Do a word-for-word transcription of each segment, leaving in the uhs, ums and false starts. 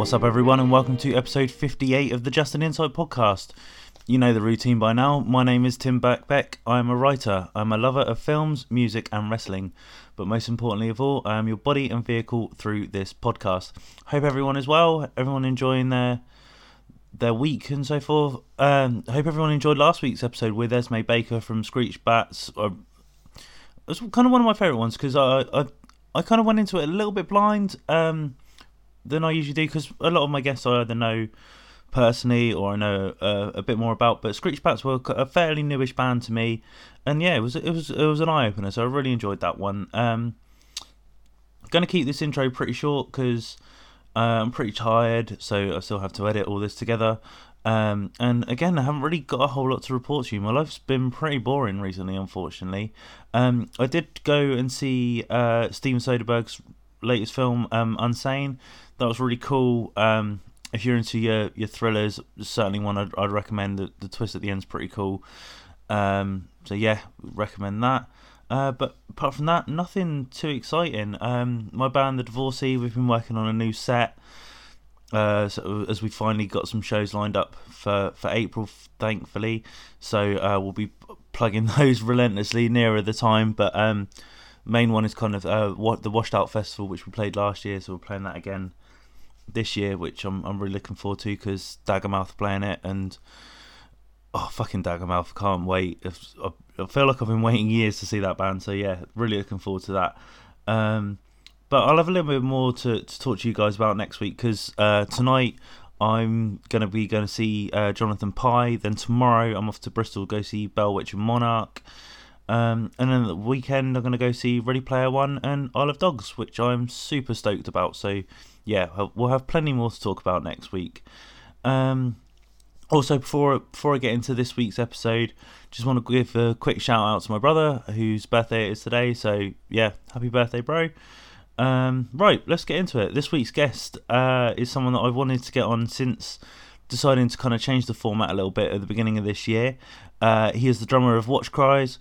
What's up everyone and welcome to episode fifty-eight of the Just an Insight podcast. You know the routine by now. My name is Tim Backbeck. I am a writer. I'm a lover of films, music and wrestling. But most importantly of all, I am your body and vehicle through this podcast. Hope everyone is well. Everyone enjoying their their week and so forth. Um, hope everyone enjoyed last week's episode with Esme Baker from Screech Bats. Uh, it was kind of one of my favourite ones because I, I I kind of went into it a little bit blind. Um... than I usually do, because a lot of my guests I either know personally or I know uh, a bit more about, but Screech Bats were a fairly newish band to me, and yeah, it was it was it was an eye-opener, so I really enjoyed that one. Um, I'm going to keep this intro pretty short, because uh, I'm pretty tired, so I still have to edit all this together, um, and again, I haven't really got a whole lot to report to you. My life's been pretty boring recently, unfortunately. Um, I did go and see uh, Steven Soderbergh's latest film, um, Unsane. That was really cool. Um, if you're into your, your thrillers, certainly one I'd, I'd recommend. The, the twist at the end's pretty cool. Um, so yeah, recommend that. Uh, but apart from that, nothing too exciting. Um, my band, The Divorcee, we've been working on a new set. Uh, so as we finally got some shows lined up for, for April, thankfully. So uh, we'll be plugging those relentlessly nearer the time. But um, main one is kind of uh, what the Washed Out Festival, which we played last year. So we're playing that again this year, which I'm I'm really looking forward to, because Daggermouth playing it, and oh fucking Daggermouth, can't wait. I, I feel like I've been waiting years to see that band, so yeah, really looking forward to that. Um, but I'll have a little bit more to, to talk to you guys about next week, because uh, tonight I'm going to be going to see uh, Jonathan Pye, then tomorrow I'm off to Bristol to go see Bell Witch and Monarch, um, and then the weekend I'm going to go see Ready Player One and Isle of Dogs, which I'm super stoked about, so yeah, we'll have plenty more to talk about next week. Um, also, before before I get into this week's episode, just want to give a quick shout out to my brother, whose birthday it is today. So yeah, happy birthday, bro! Um, right, let's get into it. This week's guest uh, is someone that I've wanted to get on since deciding to kind of change the format a little bit at the beginning of this year. Uh, he is the drummer of Watch Cries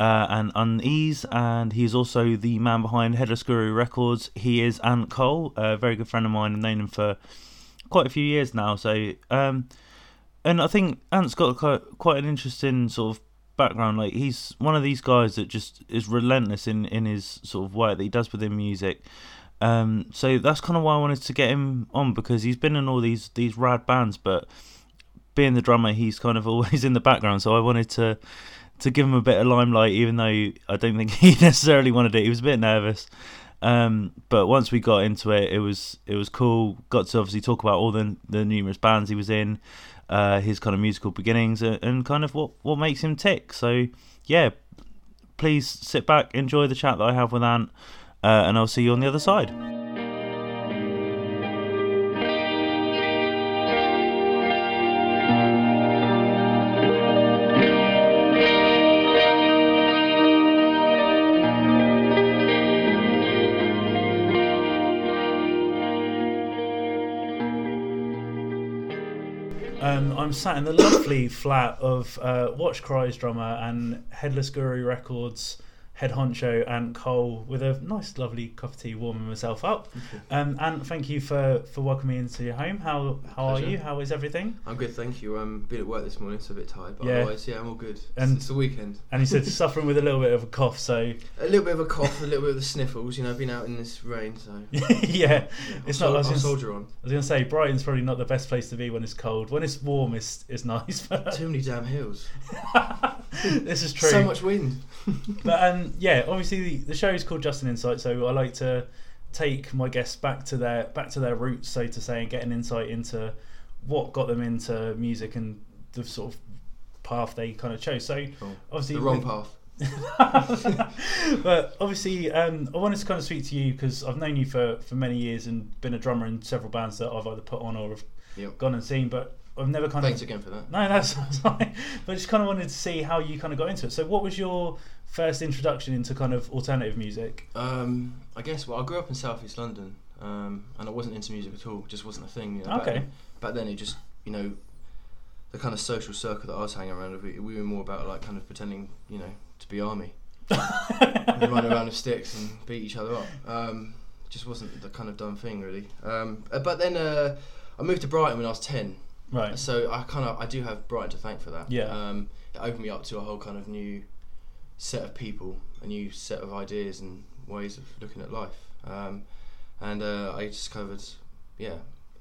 uh, and Unease, and he is also the man behind Headless Guru Records. He is Ant Cole, a very good friend of mine. I've known him for quite a few years now. So, um, and I think Ant's got quite, quite an interesting sort of background. Like, he's one of these guys that just is relentless in, in his sort of work that he does within music. Um, so that's kind of why I wanted to get him on, because he's been in all these these rad bands, but being the drummer, he's kind of always in the background. So I wanted to to give him a bit of limelight, even though I don't think he necessarily wanted it. He was a bit nervous, um, but once we got into it, it was it was cool. Got to obviously talk about all the the numerous bands he was in, uh, his kind of musical beginnings, and, and kind of what, what makes him tick. So yeah, please sit back, enjoy the chat that I have with Ant, uh, and I'll see you on the other side. I'm sat in the lovely flat of uh, Watch Cries drummer and Headless Guru Records head honcho Ant Cole, with a nice lovely cup of tea, warming myself up. Um, Ant, thank you for, for welcoming me into your home. How how Pleasure. Are you? How is everything? I'm good, thank you. Um, been at work this morning, so a bit tired, but yeah. Otherwise, yeah, I'm all good. It's, and, it's the weekend. And you said suffering with a little bit of a cough, so a little bit of a cough, a little bit of the sniffles. You know, been out in this rain, so yeah, yeah. It's I'll not. Sol- I'll soldier on. I was gonna say Brighton's probably not the best place to be when it's cold. When it's warm, it's it's nice. But too many damn hills. This is true. So much wind. But um, yeah, obviously the, the show is called Just an Insight, so I like to take my guests back to their back to their roots, so to say, and get an insight into what got them into music and the sort of path they kind of chose. So cool. Obviously the wrong with... path. But obviously, um, I wanted to kind of speak to you because I've known you for, for many years and been a drummer in several bands that I've either put on or have yep. gone and seen, but. I've never kind Thanks of. Thanks again for that. No, that's fine. But I just kind of wanted to see how you kind of got into it. So, what was your first introduction into kind of alternative music? Um, I guess. Well, I grew up in South East London, um, and I wasn't into music at all. It just wasn't a thing. You know, okay. Back then, back then, it just you know, the kind of social circle that I was hanging around with, we, we were more about like kind of pretending, you know, to be army. We run around with sticks and beat each other up. Um, just wasn't the kind of done thing really. Um, but then uh, I moved to Brighton when I was ten. Right. So I kind of I do have Brighton to thank for that. Yeah. Um, it opened me up to a whole kind of new set of people, a new set of ideas and ways of looking at life. Um, and uh, I discovered, yeah,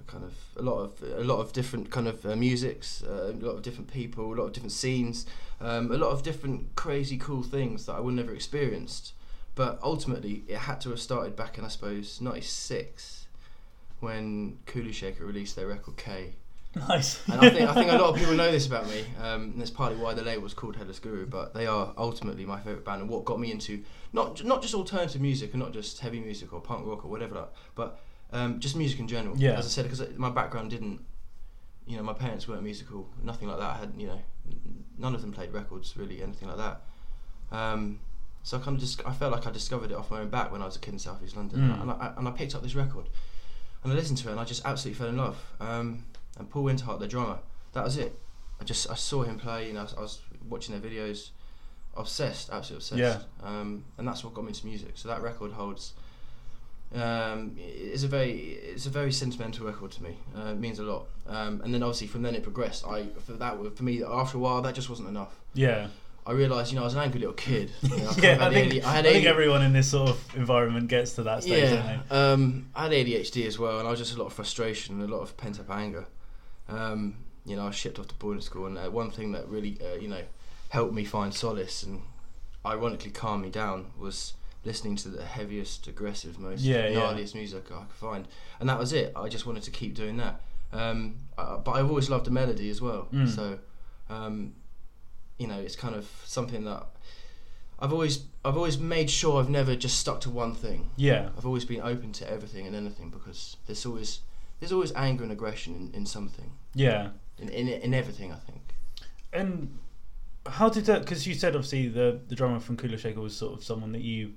kind of a lot of a lot of different kind of uh, musics, uh, a lot of different people, a lot of different scenes, um, a lot of different crazy cool things that I would never experienced. But ultimately, it had to have started back in, I suppose, ninety-six, when Kula Shaker released their record K. Nice. And I think I think a lot of people know this about me, um, and that's partly why the label was called Headless Guru. But they are ultimately my favourite band, and what got me into not not just alternative music, and not just heavy music or punk rock or whatever, but um, just music in general. Yeah. As I said, because my background didn't, you know, my parents weren't musical, nothing like that. I had, you know, none of them played records really, anything like that. Um, so I kind of just I felt like I discovered it off my own back when I was a kid in South East London, mm. and, I, and I picked up this record, and I listened to it, and I just absolutely fell in love. Um, And Paul Winterhart, the drummer, that was it. I just I saw him play, you know, I was watching their videos, obsessed, absolutely obsessed. Yeah. Um, and that's what got me into music. So that record holds. Um, it's a very it's a very sentimental record to me. Uh, it means a lot. Um, and then obviously from then it progressed. I for that for me after a while that just wasn't enough. Yeah. I realised, you know, I was an angry little kid. You know, I yeah, I think, AD, I, had I think everyone in this sort of environment gets to that stage, yeah, don't they? Um, I had A D H D as well, and I was just a lot of frustration and a lot of pent up anger. Um, you know, I was shipped off to boarding school, and uh, one thing that really, uh, you know, helped me find solace and ironically calmed me down was listening to the heaviest, aggressive, most yeah, gnarliest yeah. music I could find, and that was it. I just wanted to keep doing that. Um, I, but I've always loved a melody as well, mm. so um, you know, it's kind of something that I've always, I've always made sure I've never just stuck to one thing. Yeah, I've always been open to everything and anything because there's always. There's always anger and aggression in, in something. Yeah. In, in in everything, I think. And how did that... Because you said, obviously, the, the drummer from Kula Shaker was sort of someone that you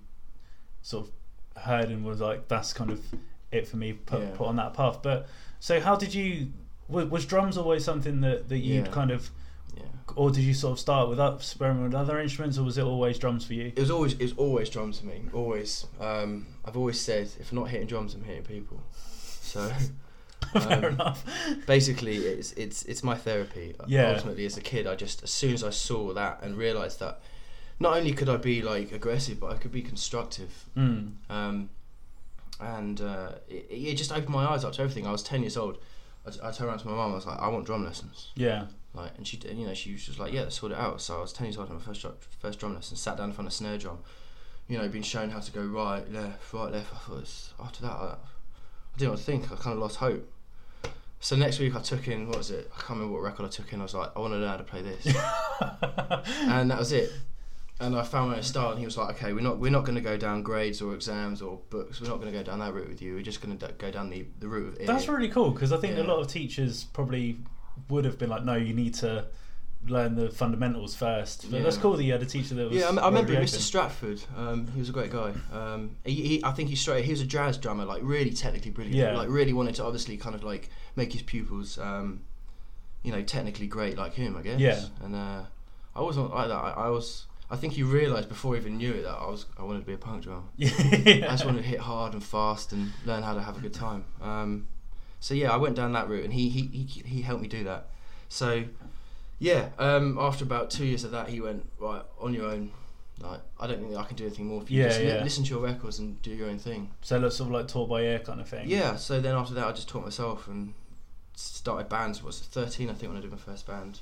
sort of heard and was like, that's kind of it for me, put yeah. put on that path. But so how did you... Was, was drums always something that, that you'd yeah. kind of... Yeah. Or did you sort of start with that, experiment with other instruments, or was it always drums for you? It was always, it was always drums for me, always. Um, I've always said, if I'm not hitting drums, I'm hitting people. So... Fair um, enough. Basically, it's it's it's my therapy. Yeah. Ultimately, as a kid, I just as soon as I saw that and realised that not only could I be like aggressive, but I could be constructive. Mm. Um, and uh, it, it just opened my eyes up to everything. I was ten years old. I, I turned around to my mum. I was like, I want drum lessons. Yeah. Like, and she, you know, she was just like, yeah, let's sort it out. So I was ten years old on my first first drum lesson. Sat down in front of a snare drum. You know, being shown how to go right, left, right, left. I thought it was, after that, I, I didn't think. I kind of lost hope. So next week I took in, what was it? I can't remember what record I took in. I was like, I want to learn how to play this, and that was it. And I found my own style, and he was like, okay, we're not we're not going to go down grades or exams or books. We're not going to go down that route with you. We're just going to go down the, the route of it. That's really cool because I think yeah. a lot of teachers probably would have been like, no, you need to learn the fundamentals first. But yeah. that's cool that you had a teacher that was. Yeah, I, I remember Mister Stratford. Um, he was a great guy. Um, he, he, I think he straight. He was a jazz drummer, like really technically brilliant. Yeah. Like really wanted to obviously kind of like make his pupils, um, you know, technically great like him, I guess. Yeah. And uh, I wasn't like that. I, I was. I think he realised before he even knew it that I was. I wanted to be a punk drummer. yeah. I just wanted to hit hard and fast and learn how to have a good time. Um, so yeah, I went down that route, and he he he, he helped me do that. So. Yeah, um, after about two years of that, he went, right, on your own, like, I don't think I can do anything more for you, yeah, just yeah. Li- listen to your records and do your own thing. So that's sort of like taught by ear kind of thing? Yeah, so then after that I just taught myself and started bands, I was thirteen I think when I did my first band,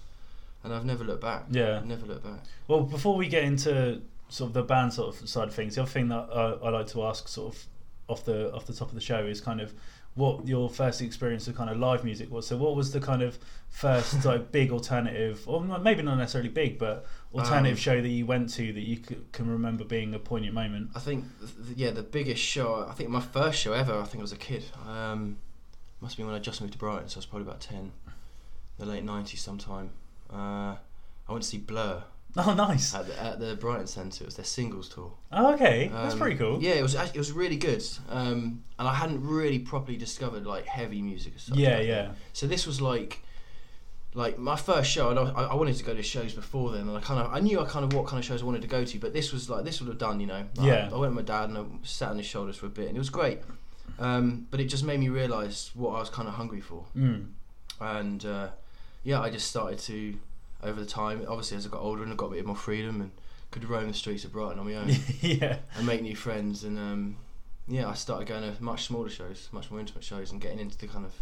and I've never looked back. Yeah. I've never looked back. Well, before we get into sort of the band sort of side of things, the other thing that I, I like to ask sort of off the off the top of the show is kind of, what your first experience of kind of live music was. So what was the kind of first like big alternative, or maybe not necessarily big, but alternative um, show that you went to that you c- can remember being a poignant moment? I think, th- yeah, the biggest show, I think my first show ever, I think I was a kid. Um, must have been when I just moved to Brighton, so I was probably about ten, the late nineties sometime. Uh, I went to see Blur. Oh, nice. At the, at the Brighton Centre, it was their singles tour. Oh, okay, um, that's pretty cool. Yeah, it was it was really good, um, and I hadn't really properly discovered like heavy music or something. Yeah, like yeah. That. So this was like, like my first show, and I, I wanted to go to shows before then, and I kind of I knew I kind of what kind of shows I wanted to go to, but this was like this would have done, you know. Like, yeah. I went with my dad and I sat on his shoulders for a bit, and it was great. Um, but it just made me realise what I was kind of hungry for. Mm. And uh, yeah, I just started to, over the time, obviously as I got older and I got a bit more freedom and could roam the streets of Brighton on my own yeah. and make new friends. And um, yeah, I started going to much smaller shows, much more intimate shows, and getting into the kind of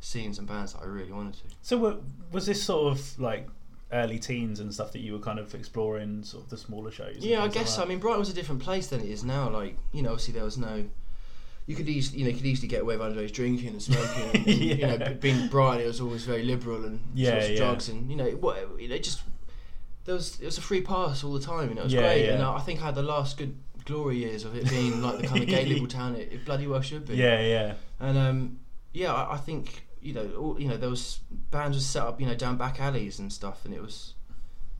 scenes and bands that I really wanted to. So was this sort of like early teens and stuff that you were kind of exploring, sort of the smaller shows? Yeah, I guess so. I mean, Brighton was a different place than it is now. Like, you know, obviously there was no... You could easily, you know, you could easily get away with underage drinking and smoking. And, and yeah. you know, being Brighton, it was always very liberal and yeah, yeah. drugs and you know, what you know, just there was it was a free pass all the time. You know, it was yeah, great. Yeah. And I think I had the last good glory years of it being like the kind of gay liberal town it, it bloody well should be. Yeah, yeah. And um, yeah, I, I think you know, all, you know, there was bands were set up, you know, down back alleys and stuff, and it was,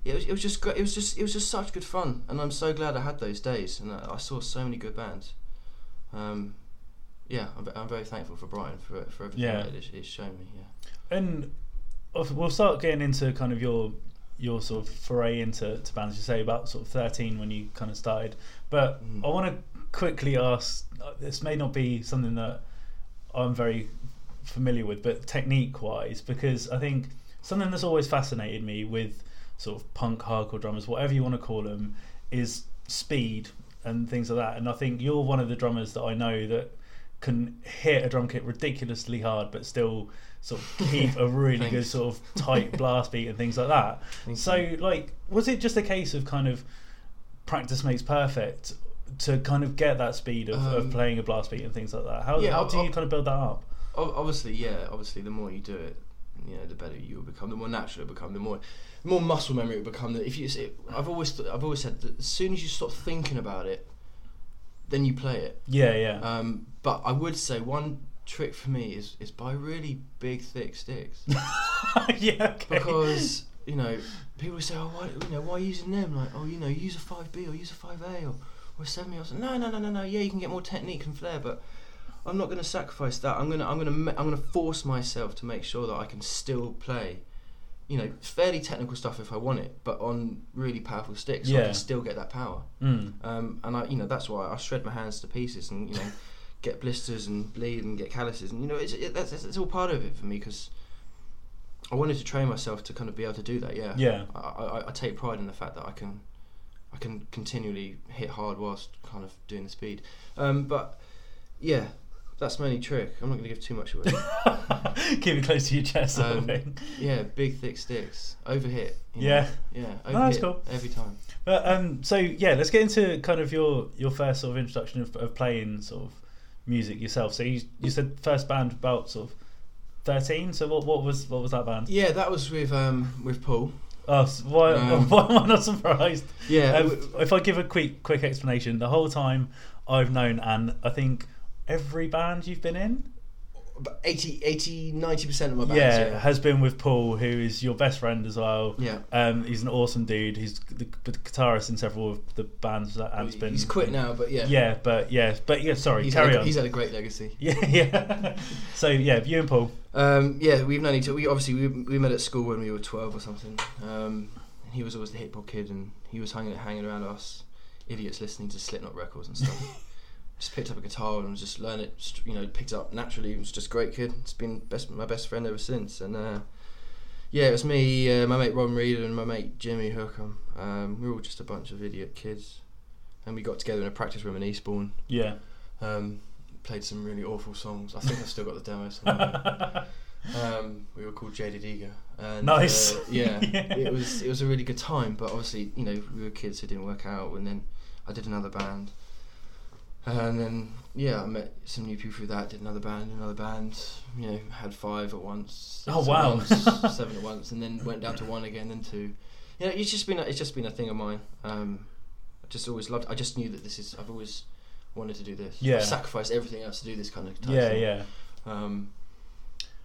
it was, it was just great. It was just, it was just such good fun, and I'm so glad I had those days, and I, I saw so many good bands. Um. Yeah, I'm, I'm very thankful for Brighton for for everything yeah. that it's, it's shown me. Yeah, and we'll start getting into kind of your your sort of foray into to bands. You say about sort of thirteen when you kind of started, but mm. I want to quickly ask. This may not be something that I'm very familiar with, but technique-wise, because I think something that's always fascinated me with sort of punk hardcore drummers, whatever you want to call them, is speed and things like that. And I think you're one of the drummers that I know that can hit a drum kit ridiculously hard but still sort of keep a really good sort of tight blast beat and things like that. Thank so you. Like, was it just a case of kind of practice makes perfect to kind of get that speed of, um, of playing a blast beat and things like that? How, yeah, how do you kind of build that up? Obviously, yeah, obviously the more you do it, you know, the better you will become, the more natural you'll become, the more the more muscle memory will become. That if you, it, I've always th- I've always said that as soon as you stop thinking about it, then you play it. Yeah, yeah. Um, but I would say one trick for me is is buy really big, thick sticks. yeah, okay. Because, you know, people say, oh, why, you know, why are you using them? Like, oh, you know, use a five B or use a five A or, or a seven B. I was like, no, no, no, no, no. Yeah, you can get more technique and flair, but I'm not going to sacrifice that. I'm going to I'm going to ma- I'm going to force myself to make sure that I can still play, you know, fairly technical stuff if I want it, but on really powerful sticks, so yeah. I can still get that power. Mm. Um, and I, you know, that's why I shred my hands to pieces and, you know, get blisters and bleed and get calluses, and you know, it's it, that's it's all part of it for me because I wanted to train myself to kind of be able to do that. Yeah. Yeah. I, I, I take pride in the fact that I can, I can continually hit hard whilst kind of doing the speed. Um, but yeah. That's my only trick. I'm not going to give too much away. Keep it close to your chest. Sort um, of thing. Yeah, big thick sticks. Overhit. You know? Yeah, yeah. Overhit, no, that's cool. Every time. But um, so yeah, let's get into kind of your, your first sort of introduction of, of playing sort of music yourself. So you you said first band about sort of thirteen. So what what was what was that band? Yeah, that was with um with Paul. Oh, so why, um, why am I not surprised? Yeah. Um, w- if I give a quick quick explanation, the whole time I've known, and I think every band you've been in, eighty, ninety percent of my bands yeah, yeah has been with Paul, who is your best friend as well. Yeah, um, he's an awesome dude. He's the, the guitarist in several of the bands that Ant's been. He's quit now, but yeah, yeah, but yeah, but yeah. Sorry, he's carry had a, on. He's had a great legacy. Yeah, yeah. So yeah, you and Paul. Um, yeah, we've known each other. We obviously we we met at school when we were twelve or something. Um, he was always the hip hop kid, and he was hanging hanging around us idiots listening to Slipknot records and stuff. Just picked up a guitar and just learned it, you know, picked it up naturally. It was just a great kid. It's been best, my best friend ever since. And uh, yeah, it was me, uh, my mate Ron Reader and my mate Jimmy Hookham. Um, we were all just a bunch of idiot kids. And we got together in a practice room in Eastbourne. Yeah. Um, played some really awful songs. I think I've still got the demo somewhere. um, we were called Jaded Ego. And, nice. Uh, yeah, yeah, it was it was a really good time. But obviously, you know, we were kids who didn't work out. And then I did another band. And then, yeah, I met some new people through that, did another band, another band, you know, had five at once. Oh, wow. Once, seven at once, and then went down to one again, then two. You know, it's just been a, it's just been a thing of mine. Um, I just always loved, I just knew that this is, I've always wanted to do this. Yeah. I've sacrificed everything else to do this kind of type yeah, thing. Yeah, yeah. Um,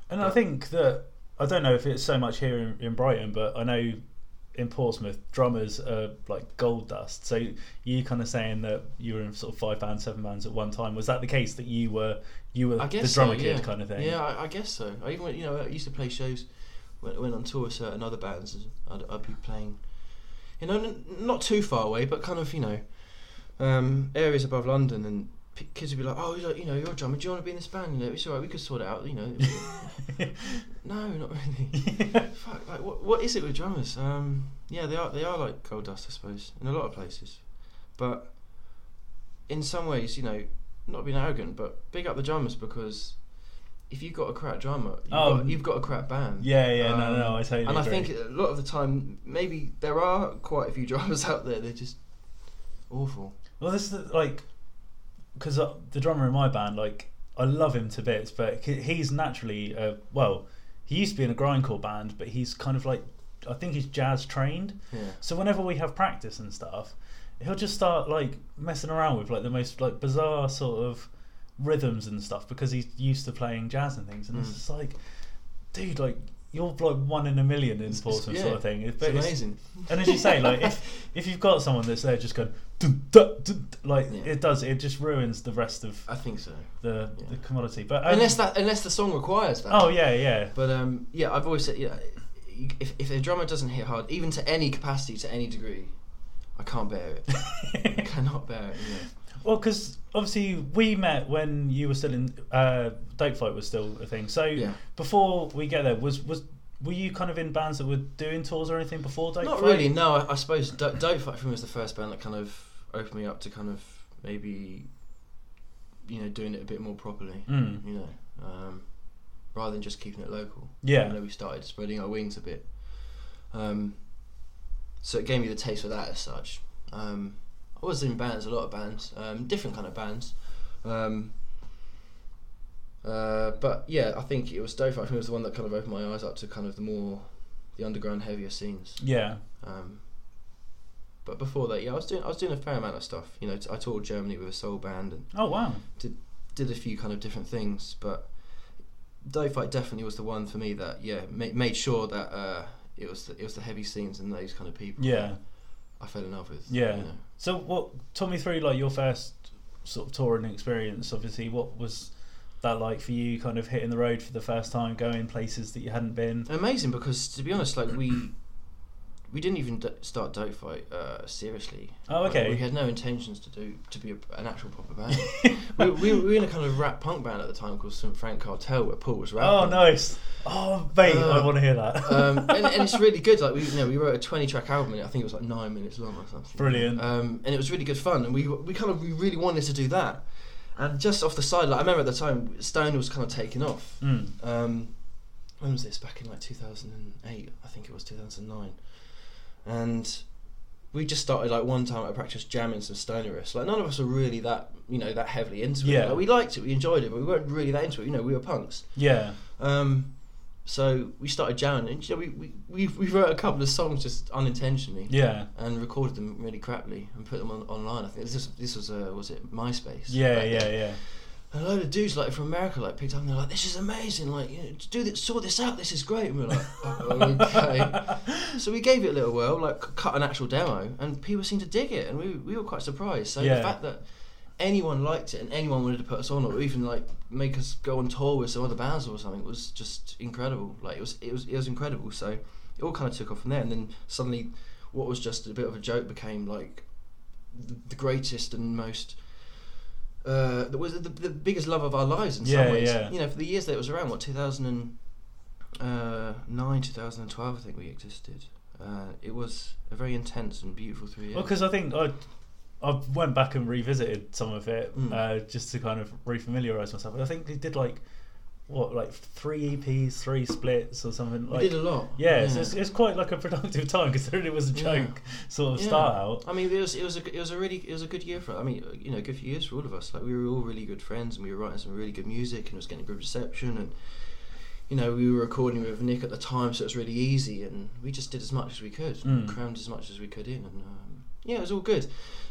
and I think that, I don't know if it's so much here in, in Brighton, but I know in Portsmouth, drummers are like gold dust. So you kind of saying that you were in sort of five bands, seven bands at one time. Was that the case that you were you were the drummer so, yeah. kid kind of thing? Yeah, I, I guess so. I even went, you know I used to play shows, went, went on tour with certain other bands. I'd, I'd be playing, you know, n- not too far away, but kind of you know um, areas above London, and kids would be like, oh, you know, you're a drummer, do you want to be in this band? You know, it's alright, we could sort it out, you know. No, not really. Yeah. Fuck, like, what, what is it with drummers? Um, yeah, they are, they are like gold dust, I suppose, in a lot of places. But in some ways, you know, not being arrogant, but big up the drummers, because if you've got a crap drummer, you've, oh, got, you've got a crap band. Yeah, yeah, um, no, no, I totally and agree. And I think a lot of the time, maybe there are quite a few drummers out there, they're just awful. Well, this is like, because the drummer in my band, like, I love him to bits, but he's naturally, uh, well, he used to be in a grindcore band, but he's kind of like, I think he's jazz trained. Yeah. So whenever we have practice and stuff, he'll just start like messing around with like the most like bizarre sort of rhythms and stuff, because he's used to playing jazz and things. And mm. it's just like, dude, like, you're like one in a million in Portsmouth, yeah, sort of thing. It's, it's, it's amazing. And as you say, like, if if you've got someone that's there just going dun, dun, dun, like, yeah, it does, it just ruins the rest of, I think so, the yeah. the commodity. But um, unless that unless the song requires that. Oh yeah, yeah. But um, yeah, I've always said, yeah, if if a drummer doesn't hit hard, even to any capacity, to any degree, I can't bear it. I cannot bear it. Yeah. Well, because obviously we met when you were still in uh, Dope Fight was still a thing. So yeah. Before we get there, was was were you kind of in bands that were doing tours or anything before Dope Fight? Not really. No, I, I suppose Do- Dope Fight for me was the first band that kind of opened me up to kind of maybe, you know, doing it a bit more properly. Mm. You know, um, rather than just keeping it local. Yeah. You know, we started spreading our wings a bit. Um, so it gave me the taste for that as such. Um, I was in bands, a lot of bands, um, different kind of bands, um, uh, but yeah, I think it was Dope Fight. I think it was the one that kind of opened my eyes up to kind of the more, the underground heavier scenes. Yeah. Um, but before that, yeah, I was doing I was doing a fair amount of stuff. You know, t- I toured Germany with a soul band and oh wow, did did a few kind of different things. But Dope Fight definitely was the one for me that yeah ma- made sure that uh, it was the, it was the heavy scenes and those kind of people. Yeah. I fell in love with. Yeah. You know. So, what? Talk me through like your first sort of touring experience. Obviously, what was that like for you? Kind of hitting the road for the first time, going places that you hadn't been. Amazing, because to be honest, like we we didn't even do- start Dope Fight uh, seriously. Oh, okay. Like, we had no intentions to do to be a, an actual proper band. we, we, we were in a kind of rap punk band at the time called Saint Frank Cartel, where Paul was rapping. Oh, nice. Oh, mate, uh, I want to hear that. um, and, and it's really good. Like we, you know, we wrote a twenty-track album, and I think it was like nine minutes long or something. Brilliant. Um, and it was really good fun, and we we kind of we really wanted to do that. And just off the side, like I remember at the time, Stone was kind of taking off. Mm. Um, when was this? Back in like two thousand eight, I think it was two thousand nine, and we just started like one time at practice jamming some stoner riffs. Like none of us were really that, you know, that heavily into it. Yeah. Like, we liked it, we enjoyed it, but we weren't really that into it. You know, we were punks. Yeah. Um. So we started jamming, and you know, we, we, we, we wrote a couple of songs just unintentionally. Yeah. And recorded them really crappily and put them on, online. I think this was, this was uh, was it MySpace? Yeah, yeah, then. yeah. And a load of dudes like from America like picked up and they're like, "This is amazing! Like, you know, do this, sort this out. This is great." And we we're like, oh, "Okay." So we gave it a little whirl, like cut an actual demo, and people seemed to dig it, and we we were quite surprised. So yeah. The fact that anyone liked it and anyone wanted to put us on or even like make us go on tour with some other bands or something was just incredible. Like it was it was it was incredible. So it all kind of took off from there, and then suddenly what was just a bit of a joke became like the greatest and most uh that was the, the biggest love of our lives in yeah, some ways. Yeah. You know, for the years that it was around, what, two thousand nine, two thousand twelve I think we existed. Uh it was a very intense and beautiful three years. Well, because I think I I went back and revisited some of it mm. uh, just to kind of re-familiarise myself. I think we did like, what, like three E Ps, three splits or something. Like, we did a lot. Yeah, yeah. So it's, it's quite like a productive time considering it was a joke yeah. sort of yeah. start out. I mean, it was it was a it was a really it was a good year for I mean, you know, good few years for all of us. Like we were all really good friends, and we were writing some really good music, and it was getting good reception, and you know, we were recording with Nick at the time, so it was really easy, and we just did as much as we could, mm. crammed as much as we could in, and. Um, Yeah, it was all good.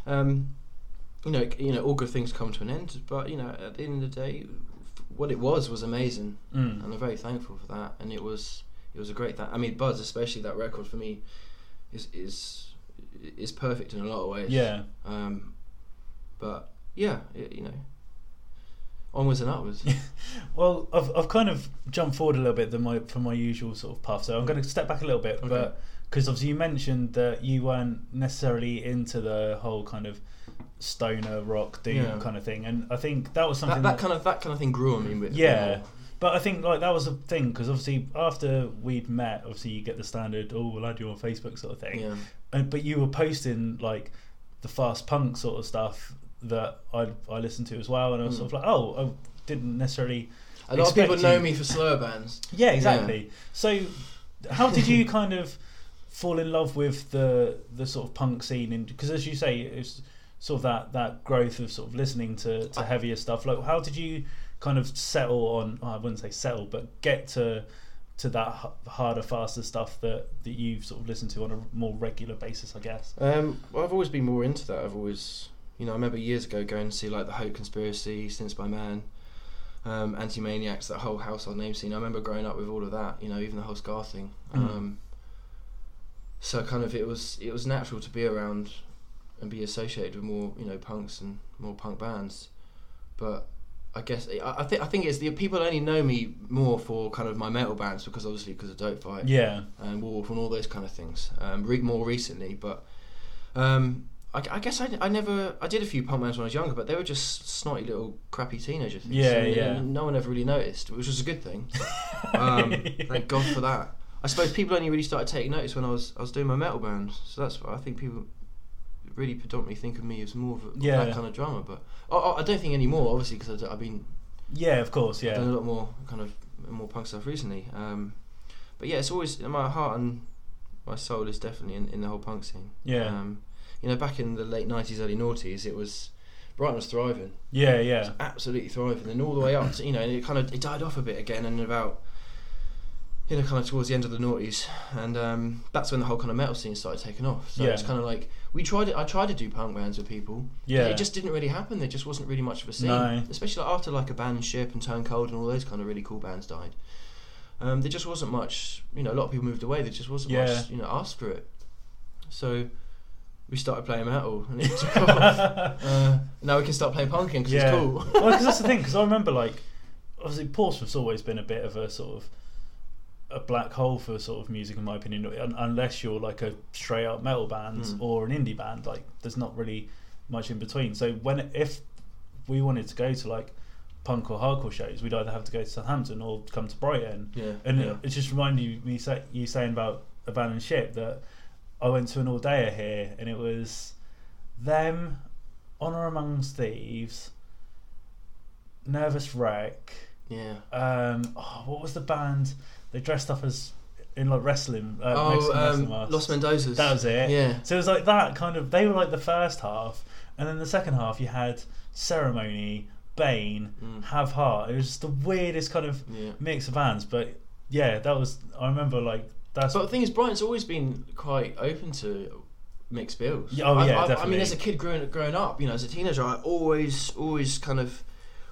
Um, you know, you know, all good things come to an end. But you know, at the end of the day, what it was was amazing, mm. and I'm very thankful for that. And it was, it was a great thing. I mean, Buzz, especially that record for me, is is is perfect in a lot of ways. Yeah. Um, but yeah, it, you know, onwards and upwards. Well, I've I've kind of jumped forward a little bit than my from my usual sort of path, so I'm going to step back a little bit, okay. but. Because obviously you mentioned that you weren't necessarily into the whole kind of stoner rock doom yeah. kind of thing, and I think that was something that, that, that kind of that kind of thing grew on me with yeah. But I think like that was a thing because obviously after we'd met, obviously you get the standard oh we'll add you on Facebook sort of thing, yeah. and but you were posting like the fast punk sort of stuff that I I listened to as well, and I was mm. sort of like oh I didn't necessarily. A lot of people you. know me for slower bands. Yeah, exactly. Yeah. So how did you kind of fall in love with the the sort of punk scene? Because as you say, it's sort of that, that growth of sort of listening to, to heavier stuff. Like how did you kind of settle on, oh, I wouldn't say settle, but get to to that harder, faster stuff that, that you've sort of listened to on a more regular basis, I guess? Um, well, I've always been more into that. I've always, you know, I remember years ago going to see like The Hope Conspiracy, Since by Man, um, Anti-Maniacs, that whole household name scene. I remember growing up with all of that, you know, even the whole Scar thing. Mm. Um, so kind of it was it was natural to be around and be associated with more, you know, punks and more punk bands. But I guess I, I think I think it's the people only know me more for kind of my metal bands because obviously because of Dope Fight, yeah, and Warwolf and all those kind of things. Um, re- more recently, but um, I, I guess I, I never I did a few punk bands when I was younger, but they were just snotty little crappy teenager things. Yeah, and, yeah. And no one ever really noticed, which was a good thing. um, thank God for that. I suppose people only really started taking notice when I was I was doing my metal bands, so that's why I think people really predominantly think of me as more of a, yeah. that kind of drama, but oh, oh, I don't think anymore obviously because I've been yeah of course yeah I've done a lot more kind of more punk stuff recently, um, but yeah it's always my heart and my soul is definitely in, in the whole punk scene, yeah um, you know back in the late nineties early noughties it was Brighton was thriving, yeah yeah it was absolutely thriving, and all the way up to, you know, and it kind of it died off a bit again and about you know, kind of towards the end of the noughties, and um, that's when the whole kind of metal scene started taking off. So yeah. it's kind of like we tried. It, I tried to do punk bands with people. Yeah, it just didn't really happen. There just wasn't really much of a scene, no. especially like after like a band Ship and Turn Cold and all those kind of really cool bands died. Um, there just wasn't much. You know, a lot of people moved away. There just wasn't yeah. much. You know, asked for it. So we started playing metal, and it took off. Uh, now we can start playing punking because yeah. it's cool. Well, because that's the thing. Because I remember like obviously Portsmouth's always been a bit of a sort of a black hole for sort of music in my opinion, unless you're like a straight up metal band mm. or an indie band, like there's not really much in between. So when if we wanted to go to like punk or hardcore shows, we'd either have to go to Southampton or come to Brighton, yeah, and yeah. it just reminded me say, you saying about Abandoned Ship that I went to an all-dayer here and it was them, Honor Amongst Thieves, Nervous Wreck, yeah um, oh, what was the band? They dressed up as in like wrestling. Uh, oh, wrestling um, Los Mendozas. That was it. Yeah. So it was like that kind of. They were like the first half, and then the second half you had Ceremony, Bane, mm. Have Heart. It was just the weirdest kind of yeah. mix of bands. But yeah, that was. I remember like that's. But the thing is, Brighton's always been quite open to mixed bills. Oh I, yeah, I, definitely. I mean, as a kid growing growing up, you know, as a teenager, I always always kind of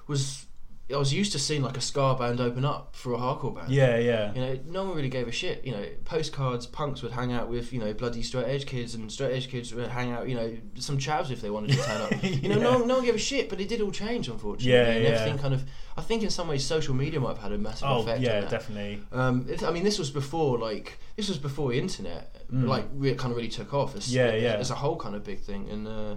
was. I was used to seeing like a ska band open up for a hardcore band. Yeah, yeah. You know, no one really gave a shit. You know, Postcards, punks would hang out with, you know, bloody straight edge kids, and straight edge kids would hang out, you know, some chavs if they wanted to turn up. You yeah. know, no, no one gave a shit, but it did all change, unfortunately. Yeah, and yeah. everything kind of, I think in some ways social media might have had a massive oh, effect yeah, on that. Definitely. Um, it, I mean, this was before like, this was before the internet, mm. like it kind of really took off as, yeah, yeah. as a whole kind of big thing. And, uh,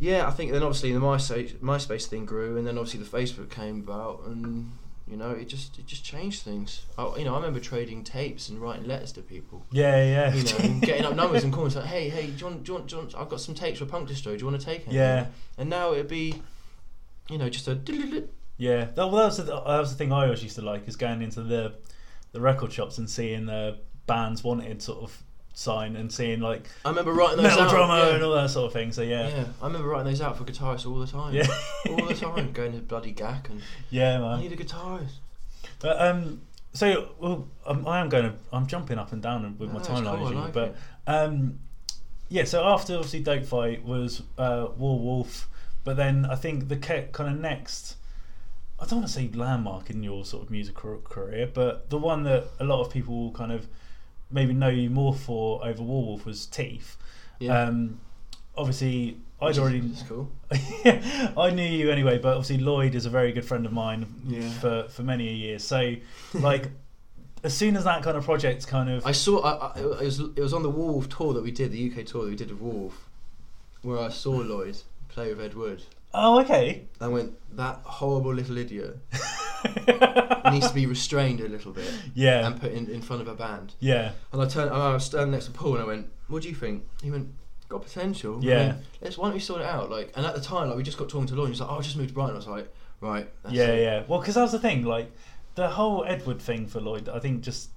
yeah, I think then obviously the MySpace, MySpace thing grew, and then obviously the Facebook came about, and you know it just it just changed things. I, you know, I remember trading tapes and writing letters to people. Yeah, yeah. You know, and getting up numbers and calling like, hey, hey, do you want, do you want, do you want, I've got some tapes for Punk Distro. Do you want to take them? Yeah. And now it'd be, you know, just a. Yeah, that, well, that was the, that was the thing I always used to like is going into the, the record shops and seeing the bands wanted sort of. Sign and seeing like I remember writing those metal drama yeah. and all that sort of thing. So yeah, yeah, I remember writing those out for guitarists all the time. Yeah, all the time going to bloody G A C and yeah, man. I need a guitarist. But, um, so well, I'm, I am going to I'm jumping up and down with no, my timeline, cool, like but um, yeah. So after obviously Dope Fight was uh, Warwolf, but then I think the ke- kind of next. I don't want to say landmark in your sort of musical career, but the one that a lot of people will kind of. Maybe know you more for over Warwolf was Teeth. Yeah. Um, obviously, I'd is, already. That's cool. I knew you anyway, but obviously Lloyd is a very good friend of mine yeah. for for many years. So, like, as soon as that kind of project kind of, I saw I, I, it was it was on the Warwolf tour that we did, the U K tour that we did with Warwolf, where I saw Lloyd play with Ed Wood. Oh, okay. I went, that horrible little idiot needs to be restrained a little bit. Yeah. And put in, in front of a band. Yeah. And I turned, and I was standing next to Paul, and I went, "What do you think?" He went, "Got potential." Yeah. I mean, let's, why don't we sort it out? Like, and at the time, like, we just got talking to Lloyd, and he's like, "Oh, I just moved to Brighton." I was like, right. That's yeah, it. yeah. Well, because that was the thing, like, the whole Edward thing for Lloyd, I think just,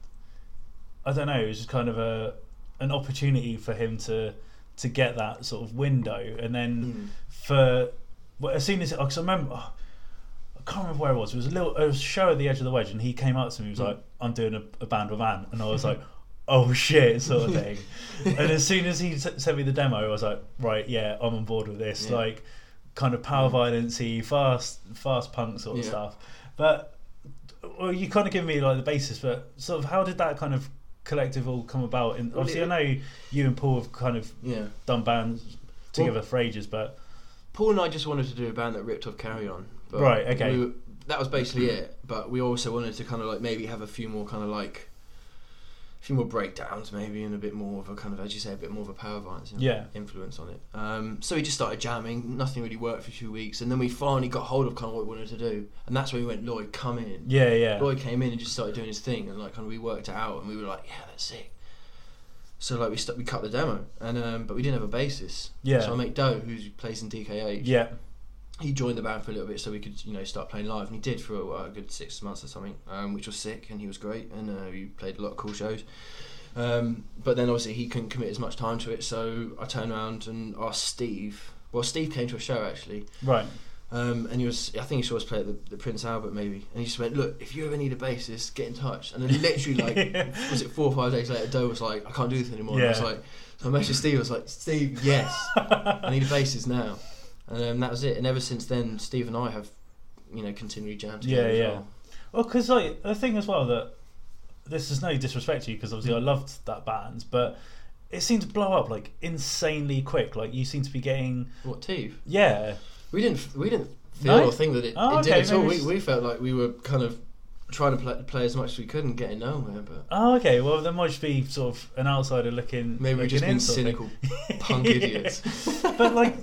I don't know, it was just kind of a an opportunity for him to to get that sort of window, and then mm. for well, as soon as because I remember oh, I can't remember where it was. It was a little it was a show at the Edge of the Wedge, and he came up to me. He was mm. like, "I'm doing a, a band with Anne," and I was like, "Oh shit," sort of thing. And as soon as he t- sent me the demo, I was like, "Right, yeah, I'm on board with this." Yeah. Like, kind of power violence-y, fast, fast punk sort of yeah. stuff. But well, you kind of give me like the basis. But sort of, how did that kind of collective all come about? And obviously, well, it, I know you and Paul have kind of yeah. done bands together well, for ages, but Paul and I just wanted to do a band that ripped off Carry On. But right. Okay. We were, that was basically it. But we also wanted to kind of like maybe have a few more kind of like a few more breakdowns, maybe, and a bit more of a kind of, as you say, a bit more of a power violence yeah. influence on it. Um, so we just started jamming. Nothing really worked for two weeks, and then we finally got hold of kind of what we wanted to do, and that's when we went, "Lloyd, come in." Yeah, yeah. Lloyd came in and just started doing his thing, and like kind of we worked it out, and we were like, "Yeah, that's sick." So like we st- we cut the demo, and um, but we didn't have a bassist. Yeah. So I mate Doe, who plays in D K H. Yeah. He joined the band for a little bit so we could, you know, start playing live, and he did for a, a good six months or something, um, which was sick, and he was great, and uh, he played a lot of cool shows. Um, but then obviously he couldn't commit as much time to it, so I turned around and asked Steve. Well, Steve came to a show actually, right? Um, and he was, I think he saw us play at the, the Prince Albert maybe, and he just went, "Look, if you ever need a bassist, get in touch." And then literally like, yeah. was it four or five days later, Doe was like, "I can't do this anymore." Yeah. And I was like, so I messaged Steve. I was like, "Steve, yes, I need a bassist now." And um, that was it. And ever since then, Steve and I have, you know, continually jammed together. Yeah, yeah. As well, well, because like the thing as well that this is no disrespect to you, because obviously I loved that band, but it seemed to blow up like insanely quick. Like you seem to be getting what Teeth? Yeah, we didn't we didn't feel no? or think that it, oh, it did okay, at all. We we felt like we were kind of trying to play, play as much as we could and getting nowhere. But oh, okay. Well, there might just be sort of an outsider looking. Maybe we've just been cynical punk idiots. But like.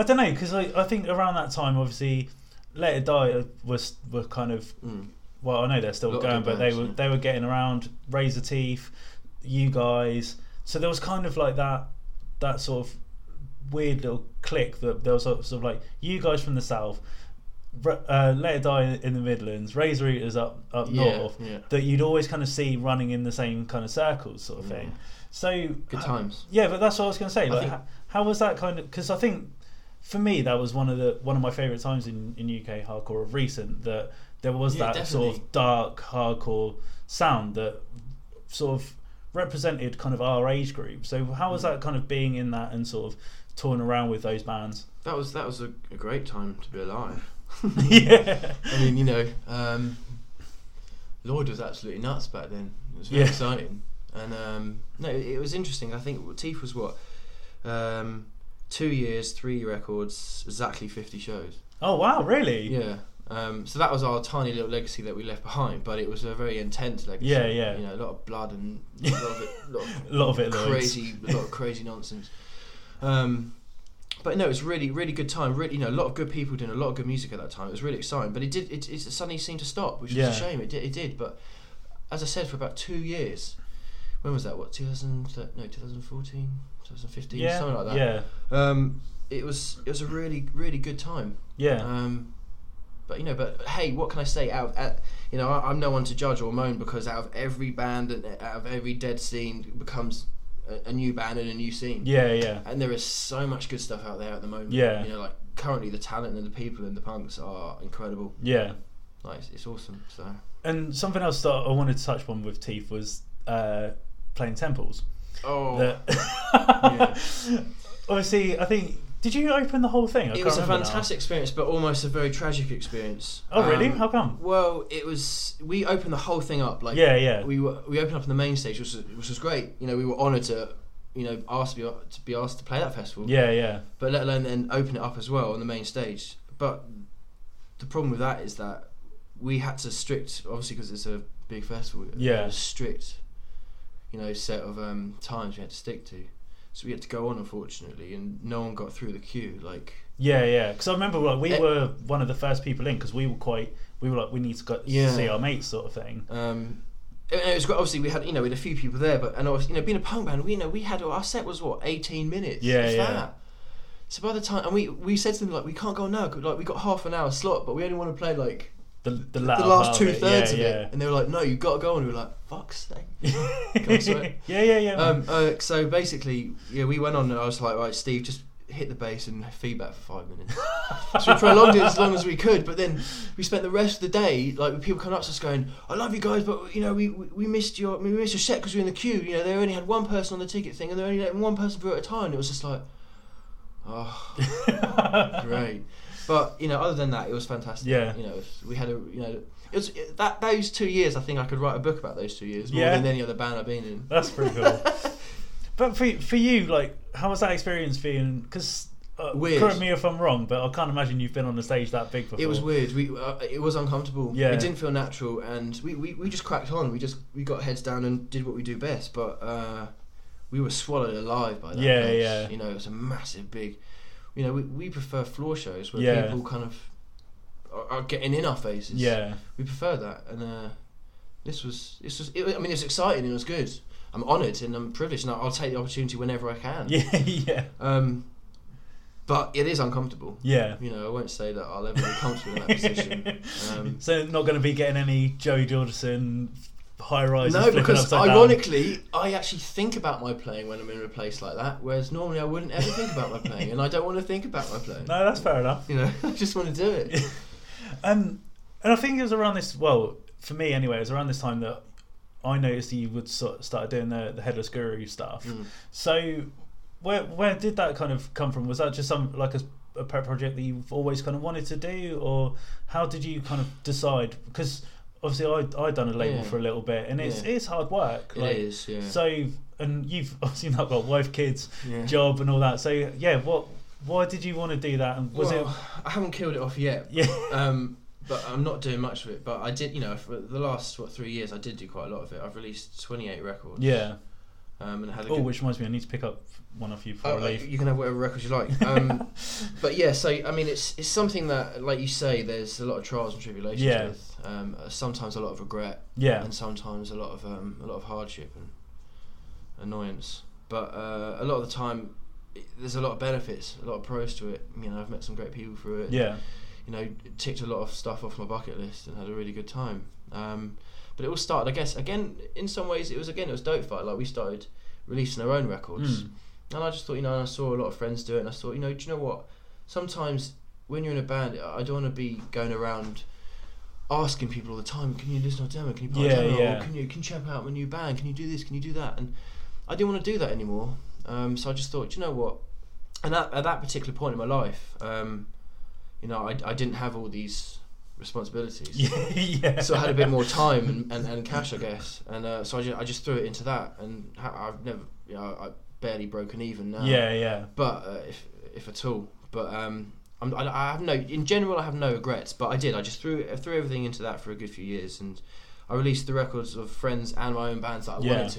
I don't know, because I, I think around that time, obviously, Let It Die was were kind of mm. well, I know they're still going, but bands, they were yeah. they were getting around. Razor Teeth, You Guys, so there was kind of like that that sort of weird little click that there was sort of, sort of like You Guys from the south, uh, Let It Die in the Midlands, Razor Eaters up up yeah, north, yeah. that you'd always kind of see running in the same kind of circles, sort of mm. thing. So good times. Uh, yeah, but that's what I was going to say. Like, think, how, how was that kind of? Because I think. For me, that was one of the one of my favourite times in, in U K hardcore of recent. That there was yeah, that definitely. Sort of dark hardcore sound that sort of represented kind of our age group. So how was that kind of being in that and sort of touring around with those bands? That was that was a, a great time to be alive. yeah, I mean, you know, um, Lloyd was absolutely nuts back then. It was very yeah. exciting, and um, no, it was interesting. I think Teeth was what. Um, Two years, three records, exactly fifty shows. Oh wow, really? Yeah. Um, so that was our tiny little legacy that we left behind, but it was a very intense legacy. Yeah, yeah. You know, a lot of blood and a lot of it, lot of, a lot of it crazy, a lot of crazy nonsense. Um, but no, it was really, really good time. Really, you know, a lot of good people doing a lot of good music at that time. It was really exciting, but it did. It, it suddenly seemed to stop, which was yeah. a shame. It did, it did. But as I said, for about two years. When was that? What two thousand? No, twenty fourteen, twenty fifteen, yeah. something like that. Yeah. Um, it was it was a really really good time. Yeah. Um, but you know, but hey, what can I say? Out, of, out you know, I, I'm no one to judge or moan because out of every band and out of every dead scene becomes a, a new band and a new scene. Yeah, yeah. And there is so much good stuff out there at the moment. Yeah. You know, like currently the talent and the people and the punks are incredible. Yeah. Like it's, it's awesome. So. And something else that I wanted to touch upon with Teeth was. Uh, playing temples. Oh. The yeah. Obviously, I think. Did you open the whole thing? I it was a fantastic now. experience, but almost a very tragic experience. Oh, um, really? How come? Well, it was. We opened the whole thing up. Like, yeah, yeah. We were, we opened up on the main stage, which was, which was great. You know, we were honoured to, you know, asked to be, to be asked to play that festival. Yeah, yeah. But let alone then open it up as well on the main stage. But the problem with that is that we had to strict, obviously, because it's a big festival. Yeah. Strict. You know, set of um, times we had to stick to. So we had to go on, unfortunately, and no one got through the queue. Like yeah, yeah. Because I remember like, we it, were one of the first people in because we were quite we were like we need to go yeah. see our mates sort of thing. Um, and it was great. Obviously we had you know we had a few people there, but and obviously, you know being a punk band, we you know we had our set was what eighteen minutes. Yeah, if yeah. that. So by the time and we, we said to them like we can't go now cause, like we got half an hour slot, but we only want to play like. The, the, the last two thirds of, yeah, of yeah. it, and they were like, "No, you got to go," and we were like, "Fuck's sake!" God, sorry. yeah, yeah, yeah. Um, uh, so basically, yeah, we went on, and I was like, "Right, Steve, just hit the bass and feedback for five minutes." So we prolonged it as long as we could, but then we spent the rest of the day like with people coming up to us going, "I love you guys, but you know, we we, we missed your we missed your set because we were in the queue. You know, they only had one person on the ticket thing, and they only letting one person through at a time." And it was just like, "Oh, great." But you know, other than that, it was fantastic. Yeah. You know, we had a you know, it was that those two years. I think I could write a book about those two years more yeah. than any other band I've been in. That's pretty cool. But for for you, like, how was that experience being? Because uh, correct me if I'm wrong, but I can't imagine you've been on a stage that big before. It was weird. We uh, it was uncomfortable. Yeah. It didn't feel natural, and we, we, we just cracked on. We just we got heads down and did what we do best. But uh, we were swallowed alive by that. Yeah, place. yeah. You know, it was a massive big. You know, we, we prefer floor shows where yeah. people kind of are, are getting in our faces. Yeah, we prefer that, and uh, this was this was. It, I mean, it was exciting and it was good. I'm honoured and I'm privileged, and I'll, I'll take the opportunity whenever I can. Yeah, yeah. Um, but it is uncomfortable. Yeah, you know, I won't say that I'll ever be comfortable in that position. Um, so not going to be getting any Joey Jordison high rises. No, because ironically, down. I actually think about my playing when I'm in a place like that, whereas normally I wouldn't ever think about my playing, and I don't want to think about my playing. No, that's fair enough. You know, I just want to do it. um, and I think it was around this. Well, for me anyway, it was around this time that I noticed that you would sort of start doing the, the Headless Guru stuff. Mm. So, where where did that kind of come from? Was that just some like a a pet project that you've always kind of wanted to do, or how did you kind of decide? Because obviously, I I done a label yeah. for a little bit, and it's yeah. it's hard work. Like, it is, yeah. So, and you've obviously not got wife, kids, yeah. job, and all that. So, yeah, what? Why did you want to do that? And was well, it? I haven't killed it off yet. Yeah. Um, but I'm not doing much of it. But I did, you know, for the last what three years, I did do quite a lot of it. I've released twenty-eight records. Yeah. Um, and had a oh, good... which reminds me, I need to pick up one off you before oh, I leave. You can have whatever records you like. Um, but yeah, so I mean, it's it's something that, like you say, there's a lot of trials and tribulations yeah. with. Um, sometimes a lot of regret. Yeah. And sometimes a lot of um, a lot of hardship and annoyance. But uh, a lot of the time, it, there's a lot of benefits, a lot of pros to it. You know, I've met some great people through it. Yeah. And, you know, ticked a lot of stuff off my bucket list and had a really good time. Um, But it all started, I guess, again, in some ways, it was, again, it was Dope Fight. Like, we started releasing our own records. Mm. And I just thought, you know, and I saw a lot of friends do it, and I thought, you know, do you know what? Sometimes when you're in a band, I don't want to be going around asking people all the time, can you listen to a demo? Can you play yeah, a demo? Yeah. Or can you, can you check out my new band? Can you do this? Can you do that? And I didn't want to do that anymore. Um, so I just thought, do you know what? And at, at that particular point in my life, um, you know, I, I didn't have all these responsibilities. Yeah, yeah. So I had a bit more time and, and, and cash, I guess, and uh, so I just, I just threw it into that, and ha- I've never, you know, I, I barely broken even now. Yeah, yeah. But uh, if if at all, but um, I'm, I, I have no. In general, I have no regrets, but I did. I just threw I threw everything into that for a good few years, and I released the records of friends and my own bands that I yeah. wanted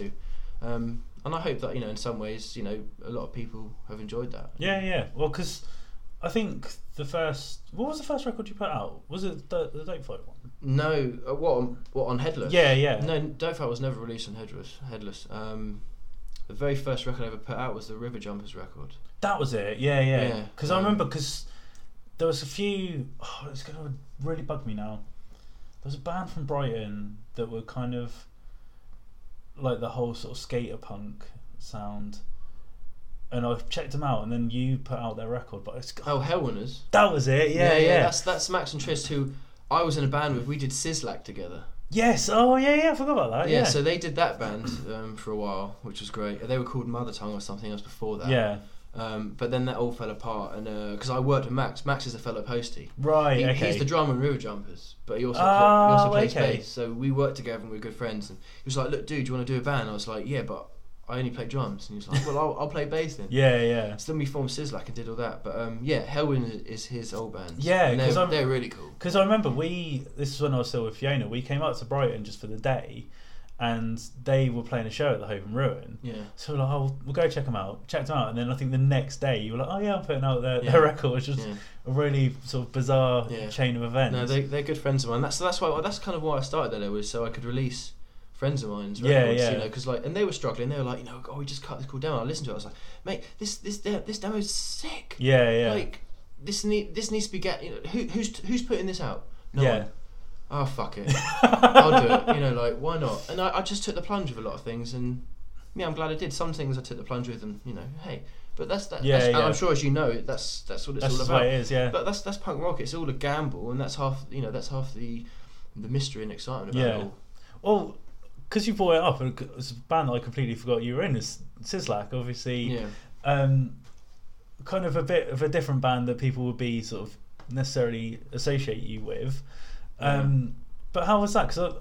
to, um, and I hope that you know, in some ways, you know, a lot of people have enjoyed that. Yeah, yeah. Well, because I think the first... What was the first record you put out? Was it the, the Dope Fight one? No. Uh, what, on, what, on Headless? Yeah, yeah. No, Dope Fight was never released on Headless. Headless. Um, the very first record I ever put out was the River Jumpers record. That was it, yeah, yeah. Because yeah, um, I remember, because there was a few... Oh, it's going to really bug me now. There was a band from Brighton that were kind of like the whole sort of skater punk sound. And I've checked them out, and then you put out their record. But it's oh, Hellwinners. That was it. Yeah, yeah, yeah. yeah. That's that's Max and Trist, who I was in a band with. We did Sizzlack together. Yes. Oh, yeah, yeah. I forgot about that. Yeah. yeah. So they did that band um, for a while, which was great. They were called Mother Tongue or something else before that. Yeah. Um, but then that all fell apart, and because uh, I worked with Max. Max is a fellow postie. Right. He, okay. He's the drummer in River Jumpers, but he also oh, play, he also plays okay. bass. So we worked together, and we were good friends. And he was like, "Look, dude, do you want to do a band?" I was like, "Yeah, but I only play drums," and he was like, "Well, I'll, I'll play bass then." Yeah, yeah. So then we formed Sizzlack and did all that, but um, yeah, Hellwind is his old band. Yeah, because they're, they're really cool. Because I remember we, this is when I was still with Fiona, we came out to Brighton just for the day, and they were playing a show at the Hove and Ruin. Yeah. So we're like, oh, we'll go check them out. Check them out. And then I think the next day you were like, oh yeah, I'm putting out their, yeah. their record. It's just yeah. a really sort of bizarre yeah. chain of events. No, they, they're good friends of mine. That's that's why that's kind of why I started there, was so I could release friends of mine's records, yeah, yeah. you know, because like, and they were struggling. They were like, you know, oh, we just cut this cool demo. I listened to it. I was like, mate, this this this demo's sick. Yeah, yeah. Like this need this needs to be get. You know, who who's who's putting this out? No yeah. one. Oh fuck it, I'll do it. You know, like why not? And I, I just took the plunge with a lot of things, and yeah, I'm glad I did. Some things I took the plunge with, and you know, hey, but that's that. Yeah, that's, yeah. And I'm sure, as you know, that's that's what it's that's all about. That's it is, yeah. But that's that's punk rock. It's all a gamble, and that's half. You know, that's half the the mystery and excitement about yeah. it all. Well, because you brought it up, and it's a band that I completely forgot you were in, is Sizzlak, obviously. Yeah. Um, kind of a bit of a different band that people would be sort of necessarily associate you with. Um, yeah. But how was that? Because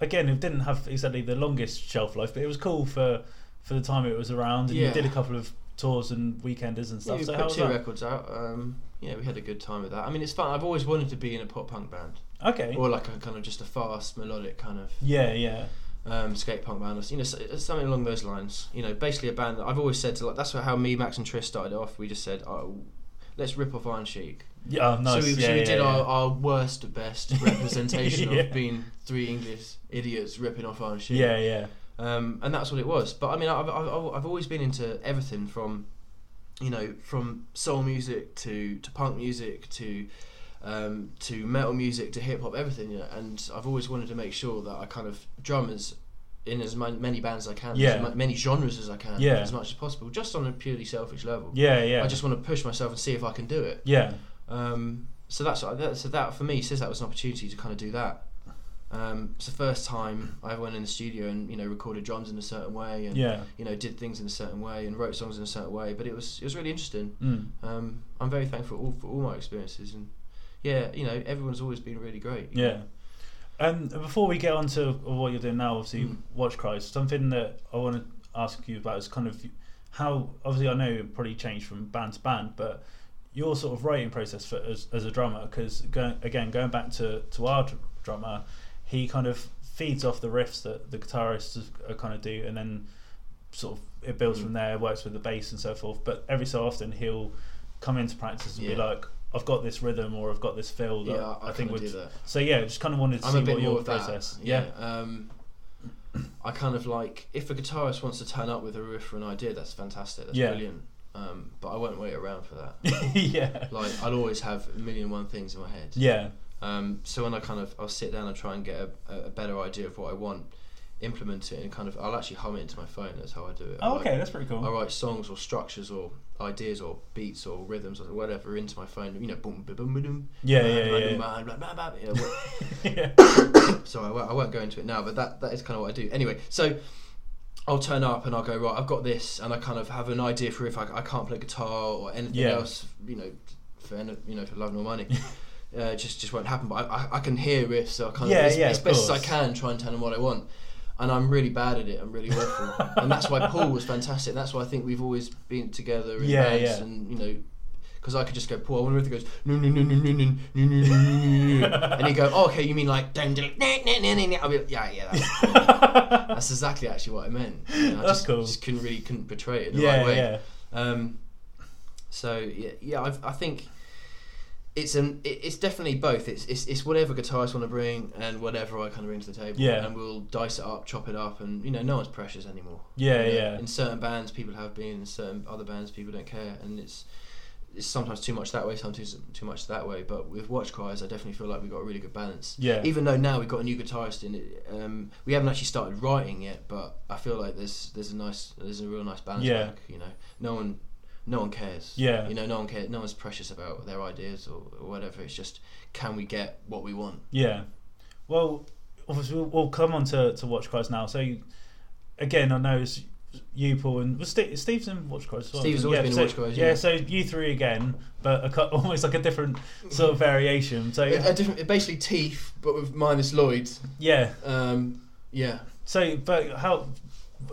again, it didn't have exactly the longest shelf life, but it was cool for, for the time it was around. And yeah. you did a couple of tours and weekenders and stuff. Yeah, we so put how was two that? records out. Um, yeah, we had a good time with that. I mean, it's fun. I've always wanted to be in a pop punk band. Okay. Or like a kind of just a fast melodic kind of. Yeah, yeah. Um, skate punk band, or, you know, something along those lines. You know, basically a band that I've always said to, like, that's how me, Max, and Trish started off. We just said, oh, let's rip off Iron Sheik. Yeah, oh, nice. So we, yeah, so we yeah, did yeah. Our, our worst, best representation yeah. of being three English idiots ripping off Iron Sheik. Yeah, yeah. Um, and that's what it was. But I mean, I've, I've I've always been into everything from, you know, from soul music to, to punk music to um, to metal music to hip hop, everything. You know? And I've always wanted to make sure that I kind of drum as in as many bands as I can, yeah. as many genres as I can, yeah. as much as possible, just on a purely selfish level. Yeah, yeah. I just want to push myself and see if I can do it. Yeah. Um, so that's so that for me, since that was an opportunity to kind of do that. Um, it's the first time I ever went in the studio and, you know, recorded drums in a certain way and yeah. you know, did things in a certain way and wrote songs in a certain way. But it was it was really interesting. Mm. Um, I'm very thankful for all, for all my experiences, and yeah, you know, everyone's always been really great. Yeah. Know? And before we get on to what you're doing now, obviously, mm. Watch Cries, something that I want to ask you about is kind of how, obviously I know it probably changed from band to band, but your sort of writing process for, as, as a drummer, because again, going back to, to our dr- drummer, he kind of feeds off the riffs that the guitarists are kind of do, and then sort of it builds mm. from there, works with the bass and so forth, but every so often he'll come into practice and yeah. be like, I've got this rhythm, or I've got this feel. That yeah, I, I think would. Do that. So yeah, just kind of wanted to I'm see a bit what more your process. Yeah, yeah. Um, I kind of like, if a guitarist wants to turn up with a riff or an idea, that's fantastic. That's yeah. brilliant. Um, but I won't wait around for that. yeah. Like I'll always have a million and one things in my head. Yeah. Um, so when I kind of I'll sit down and try and get a, a better idea of what I want, implement it, and kind of I'll actually hum it into my phone. That's how I do it. Oh, like, okay, that's pretty cool. I write songs or structures or ideas or beats or rhythms or whatever into my phone, you know, boom, boom, boom, boom. Yeah, yeah, yeah. So I won't, I won't go into it now, but that, that is kind of what I do. Anyway, so I'll turn up and I'll go, right, I've got this, and I kind of have an idea for if I, I can't play guitar or anything yeah. else, you know, for any, you know, for love nor money. uh, just just won't happen, but I, I, I can hear riffs, so I kind yeah, of, as, yeah, as best as I can, try and turn them what I want. And I'm really bad at it. I'm really awful, and that's why Paul was fantastic. That's why I think we've always been together in yeah, bands, yeah. and you know, because I could just go, Paul, I wonder if he goes, no, no, no, no, no, no, no, no, and he go, oh, okay, you mean like, dun, dun, dun, dun, dun, dun. I'll be like, yeah, yeah, that's, yeah, that's exactly actually what I meant. You know, I that's just, cool. Just couldn't really couldn't portray it in the yeah, right way. Yeah. Um, so yeah, yeah, I've, I think. It's an. It's definitely both. It's it's it's whatever guitarists want to bring and whatever I kind of bring to the table. Yeah. And we'll dice it up, chop it up, and you know, no one's precious anymore. Yeah, you know, yeah. In certain bands, people have been. In certain other bands, people don't care. And it's it's sometimes too much that way, sometimes too much that way. But with Watch Cries, I definitely feel like we got a really good balance. Yeah. Even though now we've got a new guitarist in it, um, we haven't actually started writing yet. But I feel like there's there's a nice there's a real nice balance. Yeah. Back, you know, no one. No one cares. Yeah. You know, no one cares. No one's precious about their ideas or, or whatever. It's just, can we get what we want? Yeah. Well, obviously, we'll, we'll come on to, to Watch Cries now. So, you, again, I know it's you, Paul, and well, Steve, Steve's in Watch Cries as well. Steve's always yeah, been so, in Watch Cries, yeah. Yeah, so you three again, but a, almost like a different sort of variation. So a, a different, basically Teeth, but with minus Lloyd. Yeah. Um. Yeah. So, but how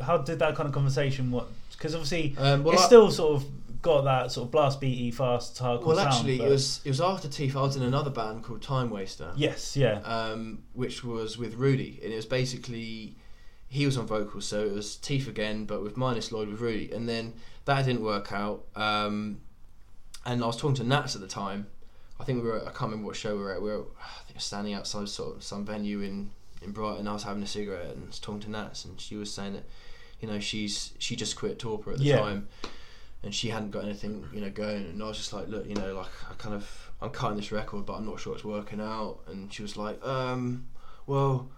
how did that kind of conversation, what, because obviously um, well, it's I, still sort of got that sort of blast beaty fast hardcore well sound, actually but... it was it was after Teeth I was in another band called Time Waster yes yeah um, which was with Rudy, and it was basically he was on vocals, so it was Teeth again, but with minus Lloyd with Rudy, and then that didn't work out. Um, and I was talking to Nats at the time. I think we were, I can't remember what show we were at. We were, I think, standing outside sort of some venue in, in Brighton. I was having a cigarette and I was talking to Nats, and she was saying that, you know, she's she just quit Torpor at the yeah. time, and she hadn't got anything, you know, going. And I was just like, look, you know, like I kind of I'm cutting this record, but I'm not sure it's working out. And she was like, um, well,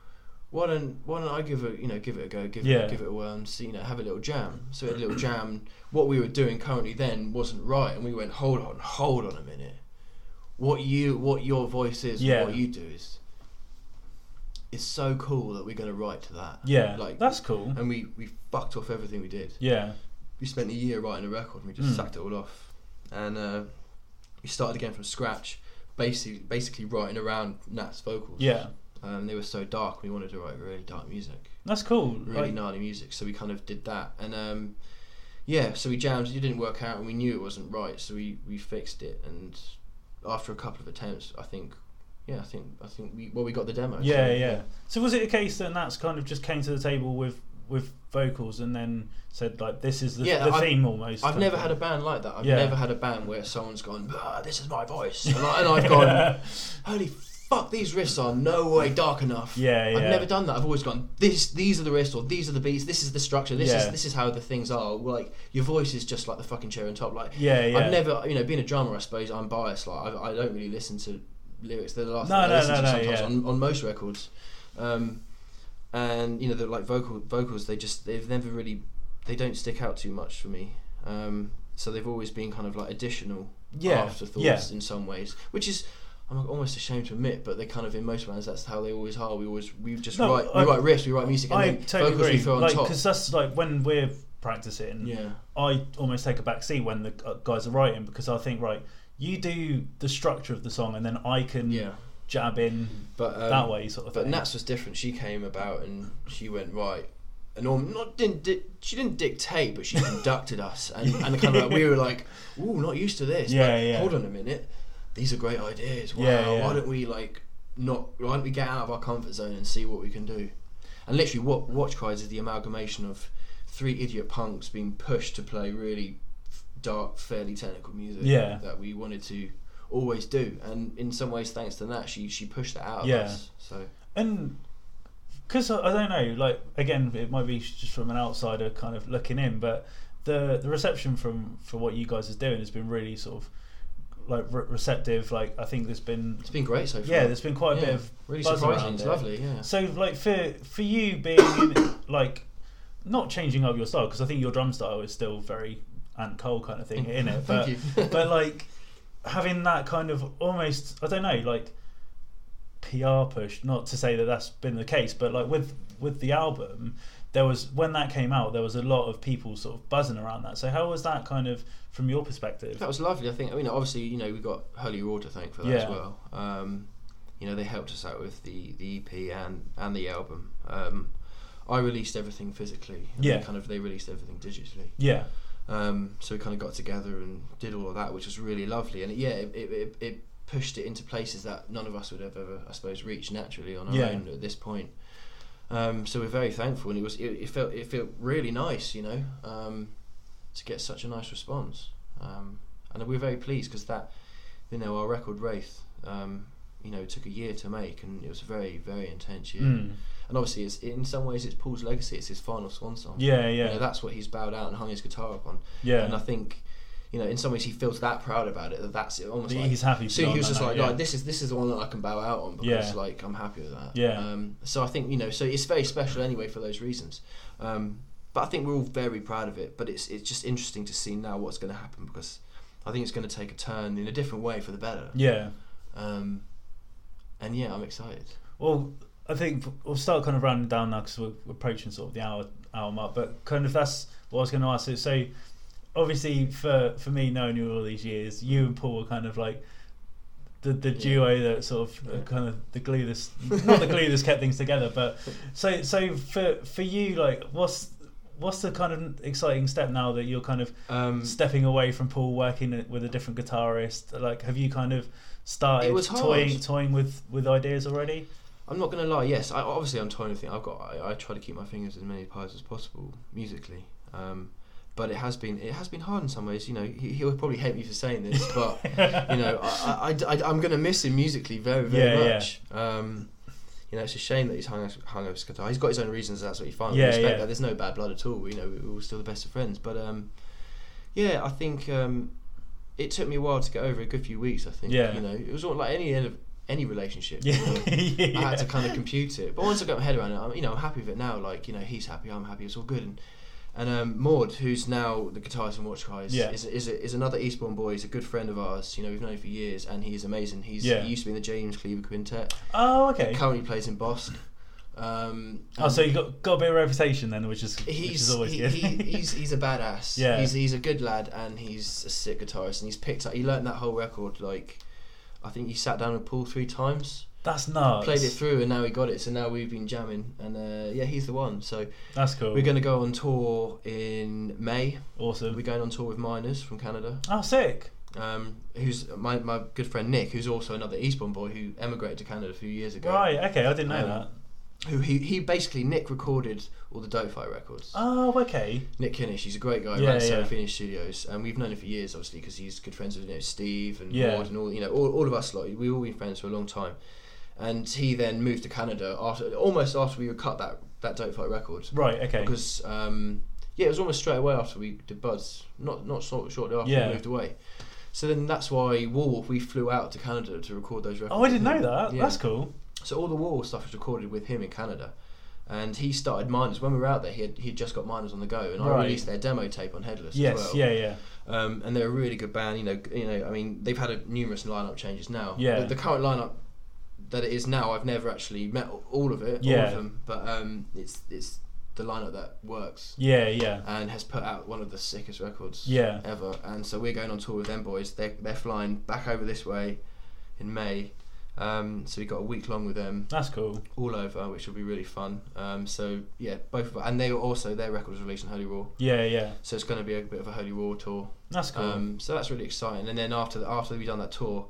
why don't why don't I give it, you know, give it a go, give yeah. it, give it a whirl, and see, you know, have a little jam. So we had a little jam. What we were doing currently then wasn't right, and we went, hold on, hold on a minute. What you, what your voice is, yeah. what you do is, it's so cool that we're gonna write to that. Yeah, like that's cool. And we, we fucked off everything we did. Yeah, we spent a year writing a record, and we just mm. sacked it all off, and uh, we started again from scratch, basically basically writing around Nat's vocals. Yeah, um, they were so dark. We wanted to write really dark music. That's cool. Really like... gnarly music. So we kind of did that, and um, yeah, so we jammed. It didn't work out, and we knew it wasn't right, so we, we fixed it and. After a couple of attempts, I think, yeah, I think, I think we well, we got the demo. Yeah, so, yeah, yeah. So was it a case that Nats kind of just came to the table with, with vocals and then said like, this is the, yeah, the theme almost? I've never had a band like that. I've yeah. never had a band where someone's gone, this is my voice, and, I, and I've gone, yeah. holy fuck, these riffs are no way dark enough. Yeah, yeah. I've never done that. I've always gone, this, these are the riffs, or these are the beats. This is the structure. This yeah. is this is how the things are. Like your voice is just like the fucking cherry on top. Like yeah, yeah. I've never, you know, being a drummer, I suppose I'm biased. Like I, I don't really listen to lyrics. They're the last no, thing I no, listen no, to no, sometimes yeah. on, on most records. Um, and you know, the like vocal vocals, they just they've never really, they don't stick out too much for me. Um, so they've always been kind of like additional yeah. afterthoughts yeah. in some ways, which is. I'm almost ashamed to admit, but they kind of in most bands that's how they always are. We always we just no, write I, we write riffs, we write music, and I then totally vocals agree. We throw on like, top. Because that's like when we're practicing. Yeah. I almost take a back seat when the guys are writing because I think right, you do the structure of the song, and then I can yeah. jab in but, um, that way sort of. But thing. Nats was different. She came about and she went right. Norm, not didn't di- she didn't dictate, but she conducted us, and, and kind of like, we were like, ooh, not used to this. Yeah, like, yeah. Hold on a minute. These are great ideas. Wow, yeah, yeah. Why don't we like not? Why don't we get out of our comfort zone and see what we can do? And literally, what Watch Cries is the amalgamation of three idiot punks being pushed to play really dark, fairly technical music yeah. that we wanted to always do. And in some ways, thanks to that, she she pushed that out of yeah. us. So and because I don't know, like again, it might be just from an outsider kind of looking in, but the the reception from for what you guys are doing has been really sort of. Like re- receptive, like I think there's been it's been great so far. Yeah, there's been quite a yeah, bit of really buzz surprising. It's lovely, yeah. So like for for you being in, like not changing up your style because I think your drum style is still very Ant Cole kind of thing in it, but but like having that kind of almost I don't know like P R push. Not to say that that's been the case, but like with with the album. There was when that came out. There was a lot of people sort of buzzing around that. So how was that kind of from your perspective? That was lovely. I think. I mean, obviously, you know, we got Hurley Raw to thank for that yeah. as well. Um, you know, they helped us out with the, the E P and, and the album. Um, I released everything physically. And yeah. They kind of. They released everything digitally. Yeah. Um, so we kind of got together and did all of that, which was really lovely. And it, yeah, it, it it pushed it into places that none of us would have ever, I suppose, reached naturally on our yeah. own at this point. Um, so we're very thankful, and it was it, it felt it felt really nice, you know, um, to get such a nice response, um, and we're very pleased because that, you know, our record Wraith, um, you know, took a year to make, and it was a very very intense year, mm. and obviously it's in some ways it's Paul's legacy, it's his final swan song. Yeah, yeah. You know, that's what he's bowed out and hung his guitar upon. Yeah, and I think. You know, in some ways, he feels that proud about it that that's it. Almost, like, he's happy. So he was just like, yeah. like, this is this is the one that I can bow out on because, yeah. like, I'm happy with that. Yeah. Um, so I think you know, so it's very special anyway for those reasons. Um, but I think we're all very proud of it. But it's it's just interesting to see now what's going to happen because I think it's going to take a turn in a different way for the better. Yeah. Um, and yeah, I'm excited. Well, I think we'll start kind of rounding down now because we're approaching sort of the hour hour mark. But kind of that's what I was going to ask. So. Obviously, for, for me, knowing you all these years, you and Paul were kind of like the the yeah. duo that sort of yeah. kind of the glue that's not the glue that's kept things together. But so so for for you, like what's what's the kind of exciting step now that you're kind of um, stepping away from Paul, working with a different guitarist? Like, have you kind of started toying toying with, with ideas already? I'm not going to lie, yes, I, obviously I'm trying to think, I've got, I, I try to keep my fingers as many pies as possible, musically, um, but it has been, it has been hard in some ways, you know, he, he'll probably hate me for saying this, but, you know, I, I, I, I'm going to miss him musically very, very yeah, much, yeah. Um, you know, it's a shame that he's hung, hung over his guitar, he's got his own reasons, that's what he finds, yeah, we respect yeah. that, there's no bad blood at all, you know, we're all still the best of friends, but, um, yeah, I think, um, it took me a while to get over, a good few weeks, I think, yeah. you know, it was all, like any end of, any relationship yeah. you know, I had to kind of compute it, but once I got my head around it, I'm, you know, I'm happy with it now, like, you know, he's happy, I'm happy, it's all good. And and um, Maud, who's now the guitarist in Watch Cries, yeah. is, is is another Eastbourne boy, he's a good friend of ours, you know, we've known him for years, and he's amazing. He's yeah. he used to be in the James Cleaver Quintet. Oh, okay. He currently plays in Bosque. Um, oh, so you got got a bit of a reputation then, which is he's, which is always he, good. he, he's he's a badass. Yeah. He's he's a good lad, and he's a sick guitarist, and he's picked up. He learned that whole record like. I think he sat down with Paul three times. That's nuts. Played it through, and now he got it. So now we've been jamming, and uh, yeah, he's the one. So that's cool. We're going to go on tour in May. Awesome. We're going on tour with Miners from Canada. Oh, sick. Um, who's my my good friend Nick, who's also another Eastbourne boy who emigrated to Canada a few years ago. Right. Okay, I didn't know um, that. Who he he basically Nick recorded all the Dope Fight records. Oh, okay. Nick Kinnish, he's a great guy. Yeah, runs yeah. Serafina Studios, and we've known him for years, obviously, because he's good friends with you know, Steve and yeah. Maud and all you know all, all of us. Like we've all been friends for a long time, and he then moved to Canada after almost after we cut that that Dope Fight record. Right. Okay. Because um yeah, it was almost straight away after we did Buds. Not not short, shortly after yeah. we moved away. So then that's why Warwolf we flew out to Canada to record those records. Oh, I didn't know that. Yeah. That's cool. So all the Warwolf stuff was recorded with him in Canada, and he started Miners. When we were out there, he had he'd just got Miners on the go, and right. I released their demo tape on Headless. Yes, as well. yeah, yeah. Um, and they're a really good band. You know, you know. I mean, they've had a, numerous lineup changes now. Yeah. The, the current lineup that it is now, I've never actually met all of it, yeah. all of them. But um, it's it's the lineup that works. Yeah, yeah. And has put out one of the sickest records. Yeah. Ever. And so we're going on tour with them boys. They they're flying back over this way in May. Um, so we got a week long with them. That's cool. All over, which will be really fun. Um, so yeah, both of us, and they were also their record was released on Hurley Raw. Yeah, yeah. So it's going to be a bit of a Hurley Raw tour. That's cool. Um, so that's really exciting. And then after the, after we've done that tour,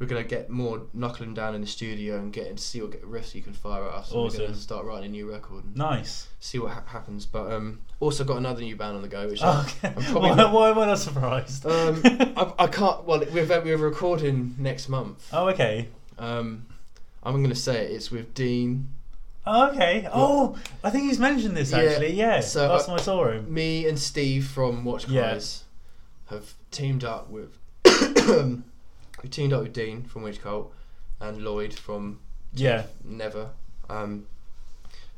we're going to get more knuckling down in the studio and get and see what get riffs you can fire at us. Awesome. And we're going to start writing a new record. And nice. See what ha- happens. But um, also got another new band on the go, which oh, okay. I'm probably why, not, why am I not surprised? Um, I, I can't. Well, we're we're recording next month. Oh, okay. Um, I'm going to say it, it's with Dean. Oh, okay. Oh, I think he's mentioned this actually. Yeah. yeah. So last time I saw him. Me and Steve from Watch Cries yeah. have teamed up with we teamed up with Dean from Witch Cult and Lloyd from Teeth, yeah Never, um,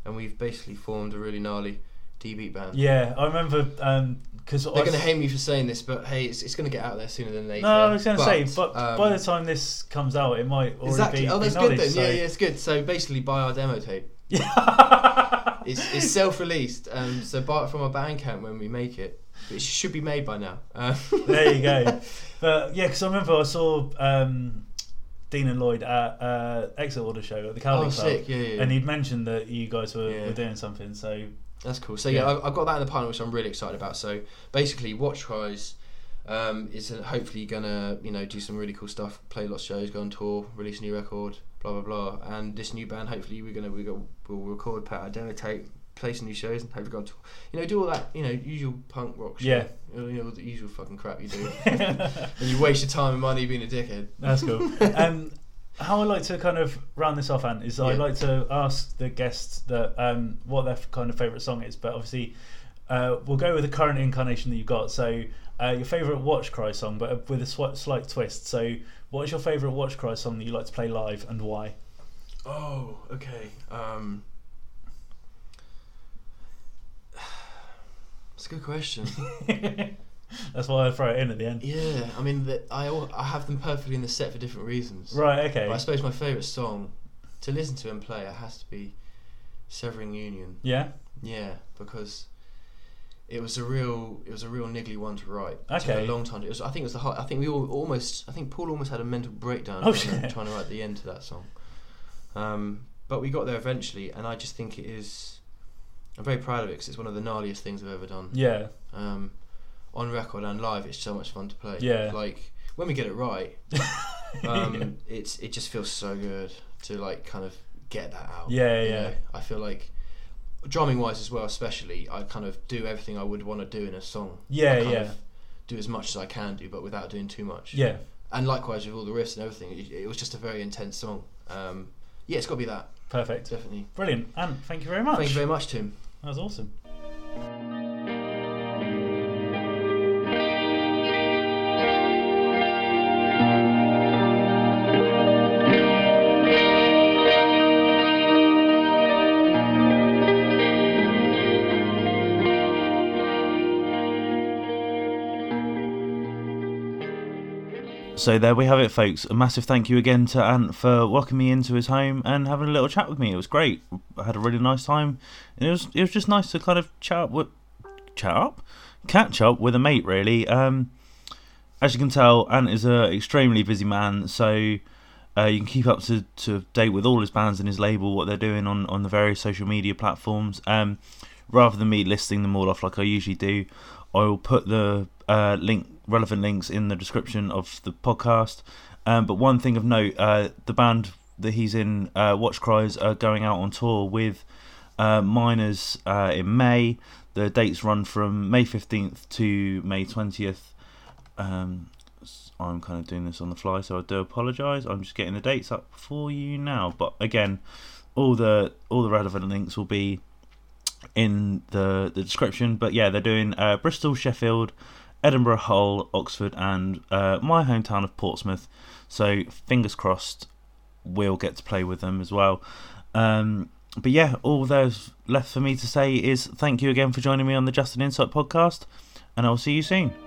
and we've basically formed a really gnarly D-beat band. Yeah, I remember. Um, Cause They're going to hate me for saying this, but hey, it's, it's going to get out there sooner than later. No, I was going to say, but um, by the time this comes out, it might already exactly. be. Oh, that's good then. So. Yeah, yeah, it's good. So basically, buy our demo tape. it's it's self-released. Um, so buy it from our Bandcamp when we make it. It should be made by now. Uh, there you go. But yeah, because I remember I saw um, Dean and Lloyd at uh, Exit Order show at the Calvin oh, Club, sick. Yeah, yeah. and he'd mentioned that you guys were, yeah. were doing something. So. That's cool. So yeah, yeah I've got that in the pipeline, which I'm really excited about. So basically, Watch Cries um, is hopefully gonna, you know, do some really cool stuff, play lots of shows, go on tour, release a new record, blah blah blah. And this new band, hopefully, we're gonna we go we'll record, pat our demo tape, play some new shows, and hopefully go on tour. You know, do all that, you know, usual punk rock shit. Yeah. You know, the usual fucking crap you do, and you waste your time and money being a dickhead. That's cool. um, How I like to kind of round this off, Ant, is yeah. I like to ask the guests that um, what their kind of favourite song is. But obviously, uh, we'll go with the current incarnation that you've got. So, uh, your favourite Watch Cry song, but with a sw- slight twist. So, what is your favourite Watch Cry song that you like to play live, and why? Oh, okay. Um, that's a good question. That's why I throw it in at the end. Yeah, I mean, the, I all, I have them perfectly in the set for different reasons. Right, okay. But I suppose my favourite song to listen to and play it has to be Severing Union. Yeah? Yeah, because it was a real it was a real niggly one to write. Okay. It took a long time. It was, I think it was the hard, I think we all almost I think Paul almost had a mental breakdown oh, trying, to, trying to write the end to that song. Um, but we got there eventually, and I just think it is. I'm very proud of it because it's one of the gnarliest things I've ever done. Yeah. Um. On record and live, it's so much fun to play. Yeah. Like when we get it right, um, yeah. it's it just feels so good to like kind of get that out. Yeah, yeah. Know? I feel like drumming wise as well, especially, I kind of do everything I would want to do in a song. Yeah, I kind yeah. of do as much as I can do, but without doing too much. Yeah. And likewise with all the riffs and everything, it, it was just a very intense song. Um, yeah, it's got to be that. Perfect. Definitely. Brilliant. And thank you very much. Thank you very much, Tim. That was awesome. So there we have it, folks. A massive thank you again to Ant for welcoming me into his home and having a little chat with me. It was great. I had a really nice time, and it was it was just nice to kind of chat up, with, chat up, catch up with a mate. Really, um, as you can tell, Ant is an extremely busy man. So uh, you can keep up to, to date with all his bands and his label, what they're doing on, on the various social media platforms. Um, rather than me listing them all off like I usually do, I will put the uh, link. relevant links in the description of the podcast, um, but one thing of note, uh, the band that he's in, uh, Watch Cries, are going out on tour with uh, Miners uh, in May. The dates run from May fifteenth to May twentieth. um, I'm kind of doing this on the fly, so I do apologise. I'm just getting the dates up for you now, but again, all the all the relevant links will be in the, the description. But yeah, they're doing uh, Bristol, Sheffield, Edinburgh, Hull, Oxford, and uh, my hometown of Portsmouth. So fingers crossed we'll get to play with them as well. Um, but yeah, all there's left for me to say is thank you again for joining me on the Just an Insight podcast, and I'll see you soon.